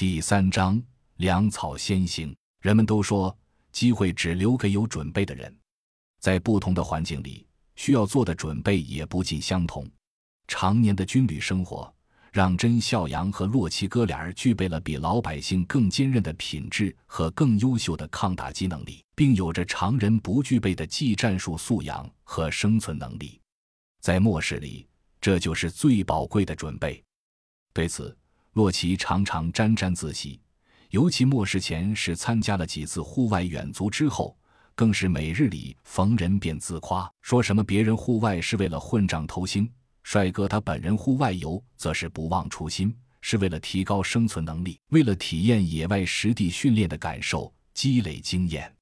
第3章粮草先行。人们都说机会只留给有准备的人，在不同的环境里需要做的准备也不尽相同。常年的军旅生活让甄孝阳和洛奇哥俩具备了比老百姓更坚韧的品质和更优秀的抗打击能力，并有着常人不具备的技战术素养和生存能力。在末世里，这就是最宝贵的准备。对此，洛奇常常沾沾自喜，尤其末世前是参加了几次户外远足之后，更是每日里逢人便自夸，说什么别人户外是为了混账偷腥，帅哥他本人户外游则是不忘初心，是为了提高生存能力，为了体验野外实地训练的感受，积累经验。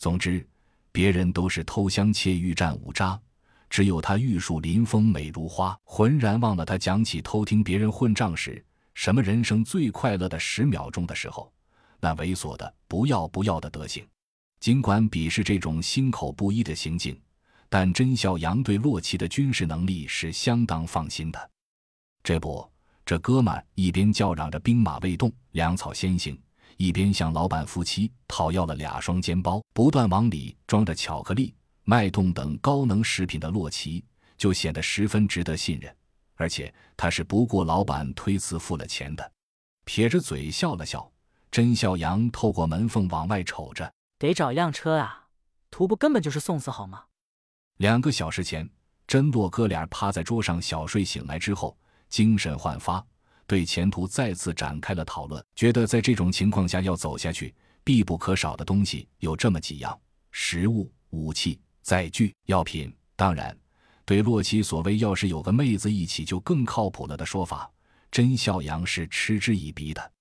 总之，别人都是偷香窃玉战五渣，只有他玉树临风美如花。浑然忘了他讲起偷听别人混账时，什么人生最快乐的10秒钟的时候，那猥琐的不要不要的德行。尽管鄙视这种心口不一的行径，但甄孝阳对洛奇的军事能力是相当放心的。这不，这哥们一边叫嚷着兵马未动粮草先行，一边向老板夫妻讨要了2双煎包，不断往里装着巧克力、脉动等高能食品的洛奇就显得十分值得信任，而且他是不顾老板推辞付了钱的。撇着嘴笑了笑，甄孝阳透过门缝往外瞅着，得找一辆车啊，徒步根本就是送死好吗？2个小时前，甄洛哥俩趴在桌上小睡醒来之后，精神焕发，对前途再次展开了讨论，觉得在这种情况下要走下去，必不可少的东西有这么几样：食物、武器、载具、药品。当然，对洛奇所谓要是有个妹子一起就更靠谱了的说法，甄孝阳是嗤之以鼻的。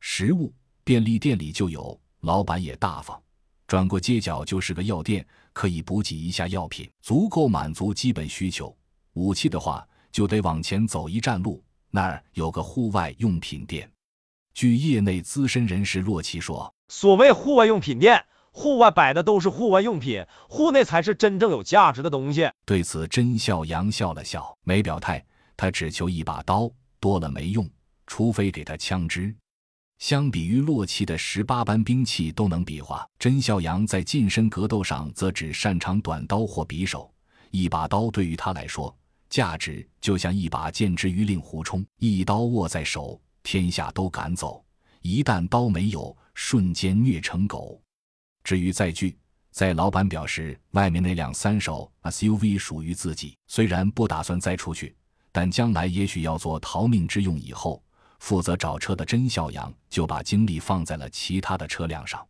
食物，便利店里就有，老板也大方，转过街角就是个药店，可以补给一下药品，足够满足基本需求。武器的话，就得往前走1站路，那儿有个户外用品店。据业内资深人士洛奇说，所谓户外用品店，户外摆的都是户外用品，户内才是真正有价值的东西。对此，甄孝阳笑了笑，没表态。他只求一把刀，多了没用，除非给他枪支。相比于洛奇的18般兵器都能比划，甄孝阳在近身格斗上则只擅长短刀或匕首。一把刀对于他来说，价值就像一把剑之于令狐冲，一刀握在手，天下都赶走；一旦刀没有，瞬间虐成狗。至于载具，在老板表示外面那2、3手 SUV 属于自己，虽然不打算再出去，但将来也许要做逃命之用以后，负责找车的甄孝阳就把精力放在了其他的车辆上。